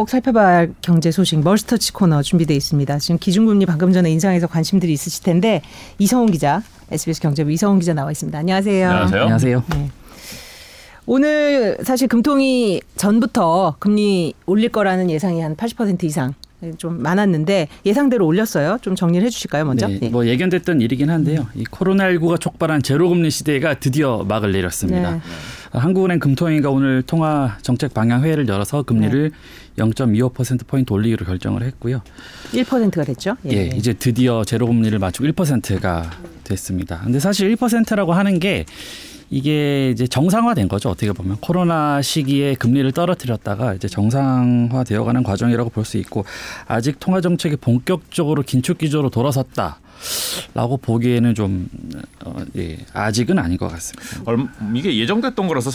꼭 살펴봐야 할 경제 소식 멀스터치 코너 준비되어 있습니다. 지금 기준금리 방금 전에 인상해서 관심들이 있으실 텐데 이성훈 기자, SBS 경제부 이성훈 기자 나와 있습니다. 안녕하세요. 안녕하세요. 네. 오늘 사실 금통위 전부터 금리 올릴 거라는 예상이 한 80% 이상 좀 많았는데 예상대로 올렸어요. 좀 정리를 해 주실까요 먼저? 네, 뭐 예견됐던 일이긴 한데요. 이 코로나19가 촉발한 제로금리 시대가 드디어 막을 내렸습니다. 네. 한국은행 금통위가 오늘 통화정책방향회의를 열어서 금리를 0.25%포인트 올리기로 결정을 했고요. 1%가 됐죠? 예, 이제 드디어 제로금리를 맞추고 1%가 됐습니다. 근데 사실 1%라고 하는 게 이게 이제 정상화된 거죠. 어떻게 보면 코로나 시기에 금리를 떨어뜨렸다가 이제 정상화되어가는 과정이라고 볼 수 있고 아직 통화 정책이 본격적으로 긴축 기조로 돌아섰다라고 보기에는 좀 예, 아직은 아닌 것 같습니다. 이게 예정됐던 거라서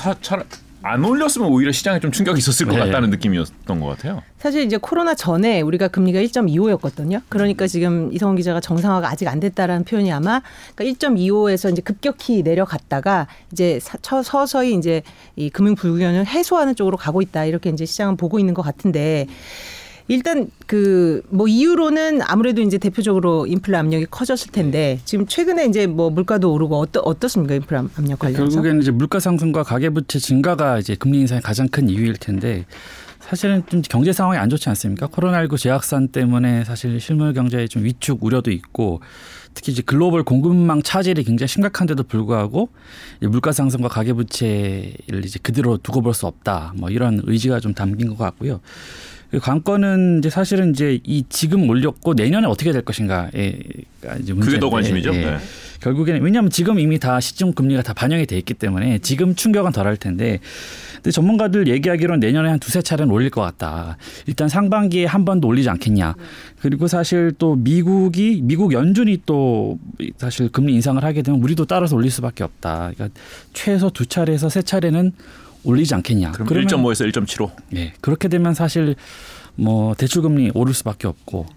안 올렸으면 오히려 시장에 좀 충격이 있었을 것 같다는 느낌이었던 것 같아요. 사실 이제 코로나 전에 우리가 금리가 1.25였거든요. 그러니까 지금 이성훈 기자가 정상화가 아직 안 됐다라는 표현이 아마 그러니까 1.25에서 이제 급격히 내려갔다가 이제 서서히 이제 이 금융 불균형을 해소하는 쪽으로 가고 있다. 이렇게 이제 시장은 보고 있는 것 같은데 일단 그 뭐 이유로는 아무래도 이제 대표적으로 인플레 압력이 커졌을 텐데 지금 최근에 이제 뭐 물가도 오르고 어떻습니까 인플레 압력 관련해서? 결국에는 이제 물가 상승과 가계 부채 증가가 이제 금리 인상의 가장 큰 이유일 텐데 사실은 좀 경제 상황이 안 좋지 않습니까? 코로나19 재확산 때문에 사실 실물 경제에 좀 위축 우려도 있고 특히 이제 글로벌 공급망 차질이 굉장히 심각한데도 불구하고 물가 상승과 가계 부채를 이제 그대로 두고 볼 수 없다 뭐 이런 의지가 좀 담긴 것 같고요. 관건은 이제 사실은 이제 이 지금 올렸고 내년에 어떻게 될 것인가. 그게 더 관심이죠. 네. 결국에는 왜냐하면 지금 이미 다 시중 금리가 다 반영이 돼 있기 때문에 지금 충격은 덜할 텐데. 근데 전문가들 얘기하기로는 내년에 한 두세 차례는 올릴 것 같다. 일단 상반기에 한 번도 올리지 않겠냐. 그리고 사실 또 미국 연준이 또 사실 금리 인상을 하게 되면 우리도 따라서 올릴 수밖에 없다. 그러니까 최소 두 차례에서 세 차례는 올리지 않겠냐. 그럼 1.5에서 1.75. 네, 그렇게 되면 사실 뭐 대출금리 오를 수밖에 없고.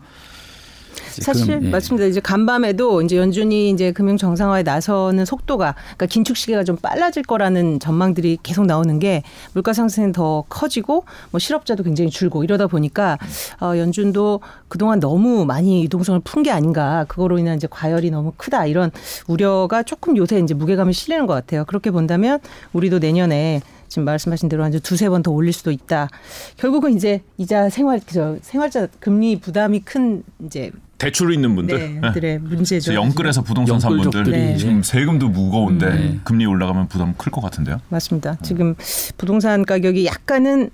사실 맞습니다. 이제 간밤에도 이제 연준이 이제 금융 정상화에 나서는 속도가 그러니까 긴축 시기가 좀 빨라질 거라는 전망들이 계속 나오는 게 물가 상승이 더 커지고 뭐 실업자도 굉장히 줄고 이러다 보니까 연준도 그동안 너무 많이 유동성을 푼 게 아닌가 그거로 인한 이제 과열이 너무 크다 이런 우려가 조금 요새 이제 무게감이 실리는 것 같아요. 그렇게 본다면 우리도 내년에 지금 말씀하신 대로 한 두세 번 더 올릴 수도 있다. 결국은 이제 이자 생활자 금리 부담이 큰 이제 대출로 있는 분들의 문제죠. 영끌에서 부동산 산 분들 지금 세금도 무거운데 금리 올라가면 부담 클 것 같은데요. 맞습니다. 지금 부동산 가격이 약간은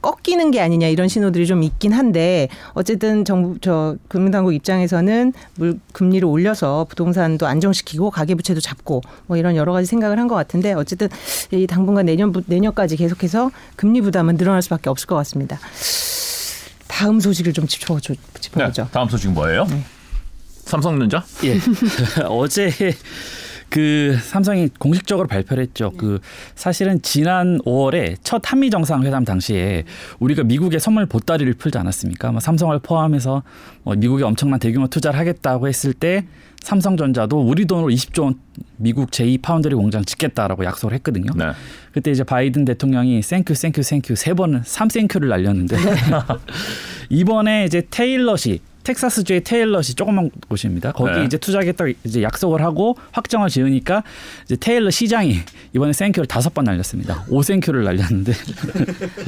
꺾이는 게 아니냐 이런 신호들이 좀 있긴 한데 어쨌든 정부 금융당국 입장에서는 금리를 올려서 부동산도 안정시키고 가계부채도 잡고 뭐 이런 여러 가지 생각을 한 것 같은데 어쨌든 이 당분간 내년까지 계속해서 금리 부담은 늘어날 수밖에 없을 것 같습니다. 다음 소식을 좀 짚어보죠. 네, 다음 소식은 뭐예요? 네. 삼성전자? 예. 어제 그 삼성이 공식적으로 발표를 했죠. 네. 그 사실은 지난 5월에 첫 한미 정상회담 당시에 우리가 미국의 선물 보따리를 풀지 않았습니까? 삼성을 포함해서 미국에 엄청난 대규모 투자를 하겠다고 했을 때 삼성전자도 우리 돈으로 20조 원 미국 제2파운드리 공장 짓겠다라고 약속을 했거든요. 네. 그때 이제 바이든 대통령이 땡큐 세 번은 3땡큐를 날렸는데 이번에 이제 테일러시 텍사스주의 테일러시 조그만 곳입니다. 거기 이제 투자하겠다고 이제 약속을 하고 확정을 지으니까 이제 테일러 시장이 이번에 땡큐를 5번 날렸습니다. 5땡큐를 날렸는데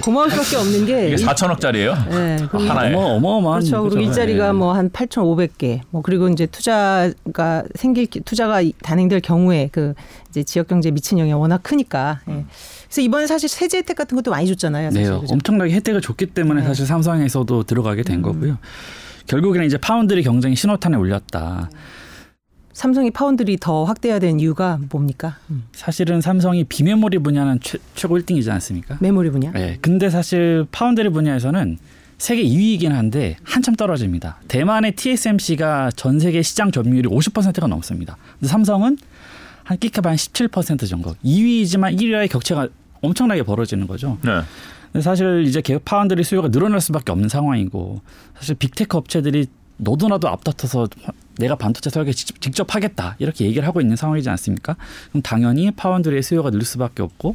고마울 수밖에 없는 게 이게 4천억짜리예요. 네, 하나에 어마어마한 그렇죠. 그리고 거죠. 일자리가 뭐 한 8,500개. 뭐 그리고 이제 투자가 단행될 경우에 그 이제 지역 경제에 미친 영향이 워낙 크니까. 예. 그래서 이번에 사실 세제 혜택 같은 것도 많이 줬잖아요. 사실. 네, 그렇죠? 엄청나게 혜택을 줬기 때문에 사실 삼성에서도 들어가게 된 거고요. 결국에는 이제 파운드리 경쟁이 신호탄에 올렸다. 삼성이 파운드리 더 확대해야 되는 이유가 뭡니까? 사실은 삼성이 비메모리 분야는 최고 1등이지 않습니까? 메모리 분야? 네. 근데 사실 파운드리 분야에서는 세계 2위이긴 한데 한참 떨어집니다. 대만의 TSMC가 전 세계 시장 점유율이 50%가 넘습니다. 근데 삼성은 한 끼값 한 17% 정도. 2위이지만 1위와의 격차가 엄청나게 벌어지는 거죠. 네. 사실 이제 파운드리 수요가 늘어날 수밖에 없는 상황이고 사실 빅테크 업체들이 너도나도 앞다퉈서 내가 반도체 설계 직접 하겠다 이렇게 얘기를 하고 있는 상황이지 않습니까? 그럼 당연히 파운드리의 수요가 늘 수밖에 없고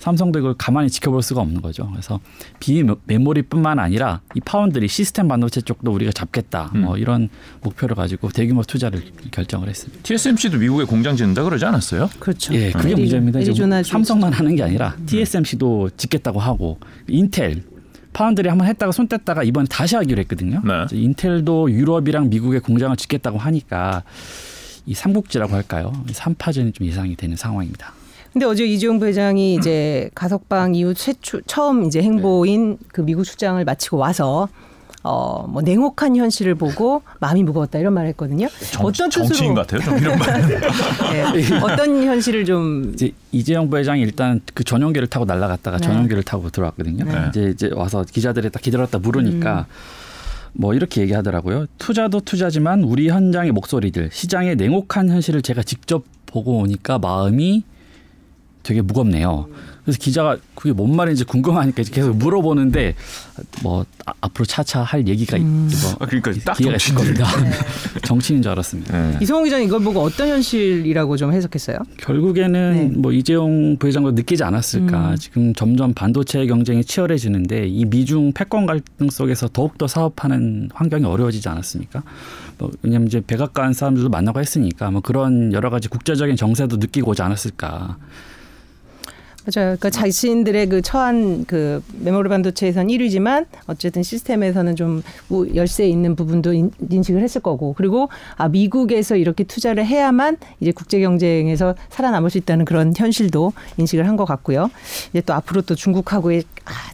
삼성도 이걸 가만히 지켜볼 수가 없는 거죠. 그래서 비메모리뿐만 아니라 이 파운드리 시스템 반도체 쪽도 우리가 잡겠다 뭐 이런 목표를 가지고 대규모 투자를 결정을 했습니다. TSMC도 미국에 공장 짓는다 그러지 않았어요? 그렇죠. 예, 그게 문제입니다. 애리조나 삼성만 하는 게 아니라 TSMC도 짓겠다고 하고 인텔 파운드리 한번 했다가 손 뗐다가 이번에 다시 하기로 했거든요. 네. 인텔도 유럽이랑 미국에 공장을 짓겠다고 하니까 이 삼국지라고 할까요? 삼파전이 좀 예상이 되는 상황입니다. 근데 어제 이재용 부회장이 이제 가석방 이후 처음 이제 행보인 네. 그 미국 출장을 마치고 와서 뭐 냉혹한 현실을 보고 마음이 무거웠다 이런 말을 했거든요. 어떤 뜻으로 정치인 같아요. 좀 이런 말. 네. 어떤 현실을 좀 이제 이재용 부회장이 일단 그 전용기를 타고 날아갔다가 네. 전용기를 타고 들어왔거든요. 네. 이제 와서 기자들이 딱 기다렸다 물으니까 뭐 이렇게 얘기하더라고요. 투자도 투자지만 우리 현장의 목소리들, 시장의 냉혹한 현실을 제가 직접 보고 오니까 마음이 되게 무겁네요. 그래서 기자가 그게 뭔 말인지 궁금하니까 계속 물어보는데 뭐 앞으로 차차 할 얘기가 있어. 그러니까 딱 기회가 있을 겁니다. 정치인인 줄 알았습니다. 네. 이성훈 기자는 이걸 보고 어떤 현실이라고 좀 해석했어요? 결국에는 네. 뭐 이재용 부회장도 느끼지 않았을까. 지금 점점 반도체 경쟁이 치열해지는데 이 미중 패권 갈등 속에서 더욱더 사업하는 환경이 어려워지지 않았습니까? 뭐 왜냐하면 이제 백악관 사람들도 만나고 했으니까 뭐 그런 여러 가지 국제적인 정세도 느끼고 오지 않았을까. 맞아요. 그러니까 자신들의 그 처한 그 메모리 반도체에서는 1위지만 어쨌든 시스템에서는 좀 열세 있는 부분도 인식을 했을 거고, 그리고 아 미국에서 이렇게 투자를 해야만 이제 국제 경쟁에서 살아남을 수 있다는 그런 현실도 인식을 한 것 같고요. 이제 또 앞으로 또 중국하고의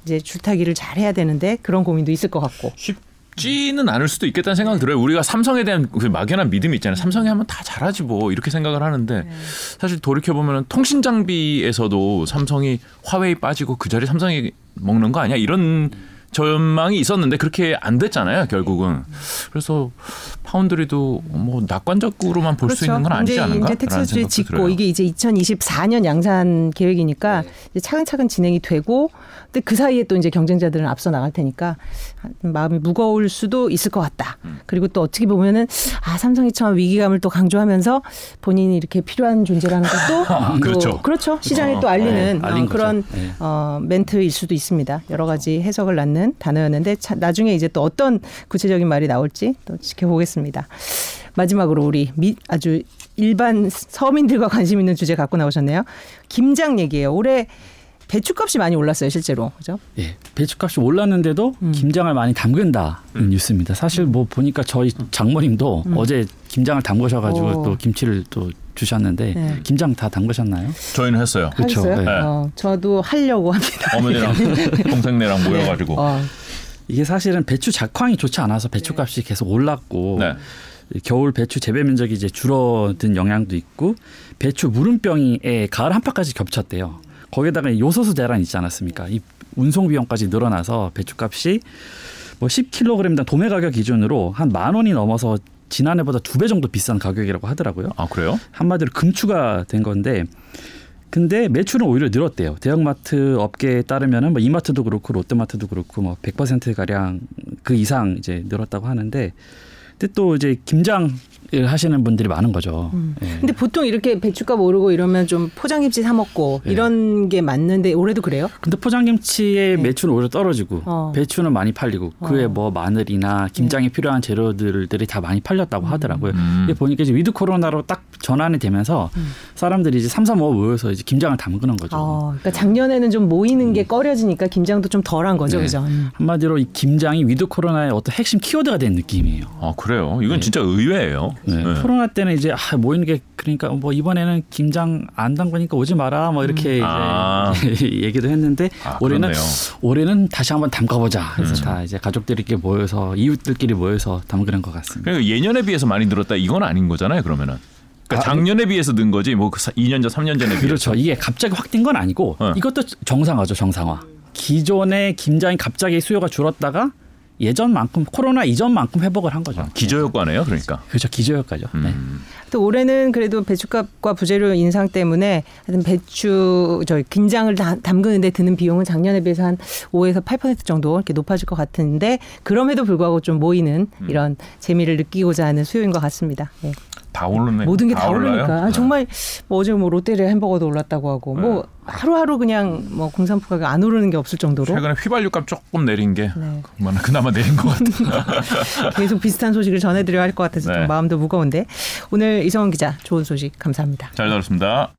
이제 줄타기를 잘 해야 되는데 그런 고민도 있을 것 같고. 쉽지는 않을 수도 있겠다는 생각이 들어요. 우리가 삼성에 대한 그 막연한 믿음이 있잖아요. 삼성이 하면 다 잘하지 뭐 이렇게 생각을 하는데 네. 사실 돌이켜보면 통신 장비에서도 삼성이 화웨이 빠지고 그 자리 삼성이 먹는 거 아니야 이런 전망이 있었는데 그렇게 안 됐잖아요. 결국은. 그래서 파운드리도 뭐 낙관적으로만 볼 수 그렇죠. 있는 건 아니지 않은가? 이제 텍사스에 짓고 들어요. 이게 이제 2024년 양산 계획이니까 네. 이제 차근차근 진행이 되고, 근데 그 사이에 또 이제 경쟁자들은 앞서 나갈 테니까 마음이 무거울 수도 있을 것 같다. 그리고 또 어떻게 보면은 아 삼성이 처한 위기감을 또 강조하면서 본인이 이렇게 필요한 존재라는 것도 그렇죠. 그렇죠. 시장에 또 알리는 네. 그런 네. 멘트일 수도 있습니다. 여러 가지 해석을 낳는 단어였는데 나중에 이제 또 어떤 구체적인 말이 나올지 또 지켜보겠습니다. 마지막으로 우리 아주 일반 서민들과 관심 있는 주제 갖고 나오셨네요. 김장 얘기예요. 올해 배추값이 많이 올랐어요, 실제로. 그죠? 예, 배추값이 올랐는데도 김장을 많이 담근다는 뉴스입니다. 사실 뭐 보니까 저희 장모님도 어제 김장을 담그셔가지고 또 김치를 또 주셨는데 네. 김장 다 담그셨나요? 저희는 했어요. 그렇죠. 네. 저도 하려고 합니다. 어머니랑 동생네랑 모여가지고. 이게 사실은 배추 작황이 좋지 않아서 배추값이 네. 계속 올랐고. 네. 겨울 배추 재배 면적이 이제 줄어든 영향도 있고 배추 무름병이 가을 한파까지 겹쳤대요. 거기에다가 요소수 대란 있지 않았습니까? 이 운송 비용까지 늘어나서 배추값이 뭐 10kg당 도매 가격 기준으로 한 10,000원이 넘어서 지난해보다 2배 정도 비싼 가격이라고 하더라고요. 아 그래요? 한마디로 금추가 된 건데, 근데 매출은 오히려 늘었대요. 대형마트 업계에 따르면은 뭐 이마트도 그렇고 롯데마트도 그렇고 뭐 100% 가량 그 이상 이제 늘었다고 하는데, 근데 또 이제 김장 하시는 분들이 많은 거죠. 근데 보통 이렇게 배추값 오르고 이러면 좀 포장김치 사 먹고 이런 게 맞는데 올해도 그래요? 근데 포장김치의 매출은 오히려 떨어지고 배추는 많이 팔리고 그에 뭐 마늘이나 김장에 필요한 재료들이 다 많이 팔렸다고 하더라고요. 이게 보니까 이제 위드 코로나로 딱 전환이 되면서 사람들이 이제 3-4 모여서 이제 김장을 담그는 거죠. 그러니까 작년에는 좀 모이는 게 꺼려지니까 김장도 좀 덜한 거죠, 네. 그죠? 한마디로 이 김장이 위드 코로나의 어떤 핵심 키워드가 된 느낌이에요. 아 그래요? 이건 진짜 의외예요. 네. 코로나 때는 이제 모이는 게 그러니까 뭐 이번에는 김장 안 담그니까 오지 마라 뭐 이렇게 이제 얘기도 했는데 올해는 다시 한번 담가보자. 그래서 다 이제 가족들끼리 모여서 이웃들끼리 모여서 담그는 것 같습니다. 그러니까 예년에 비해서 많이 늘었다 이건 아닌 거잖아요 그러면은. 그러니까 작년에 비해서 는 거지 뭐 2년 전 3년 전에 비해서. 그렇죠. 이게 갑자기 확 뛴 건 아니고 이것도 정상화죠 정상화. 기존에 김장이 갑자기 수요가 줄었다가 예전만큼 코로나 이전만큼 회복을 한 거죠. 아, 기저효과네요. 그러니까. 그렇죠. 기저효과죠. 네. 또 올해는 그래도 배춧값과 부재료 인상 때문에 하여튼 배추 김장을 담그는데 드는 비용은 작년에 비해서 한 5에서 8% 정도 이렇게 높아질 것 같은데 그럼에도 불구하고 좀 모이는 이런 재미를 느끼고자 하는 수요인 것 같습니다. 네. 다 오르네. 모든 게 다 오르니까. 아, 정말 뭐 어제 뭐 롯데리아 햄버거도 올랐다고 하고 뭐 하루하루 그냥 뭐 공산품 가격 안 오르는 게 없을 정도로. 최근에 휘발유값 조금 내린 게 그나마 내린 것 같아요. 계속 비슷한 소식을 전해드려야 할 것 같아서 좀 마음도 무거운데 오늘 이성훈 기자 좋은 소식 감사합니다. 잘 들었습니다.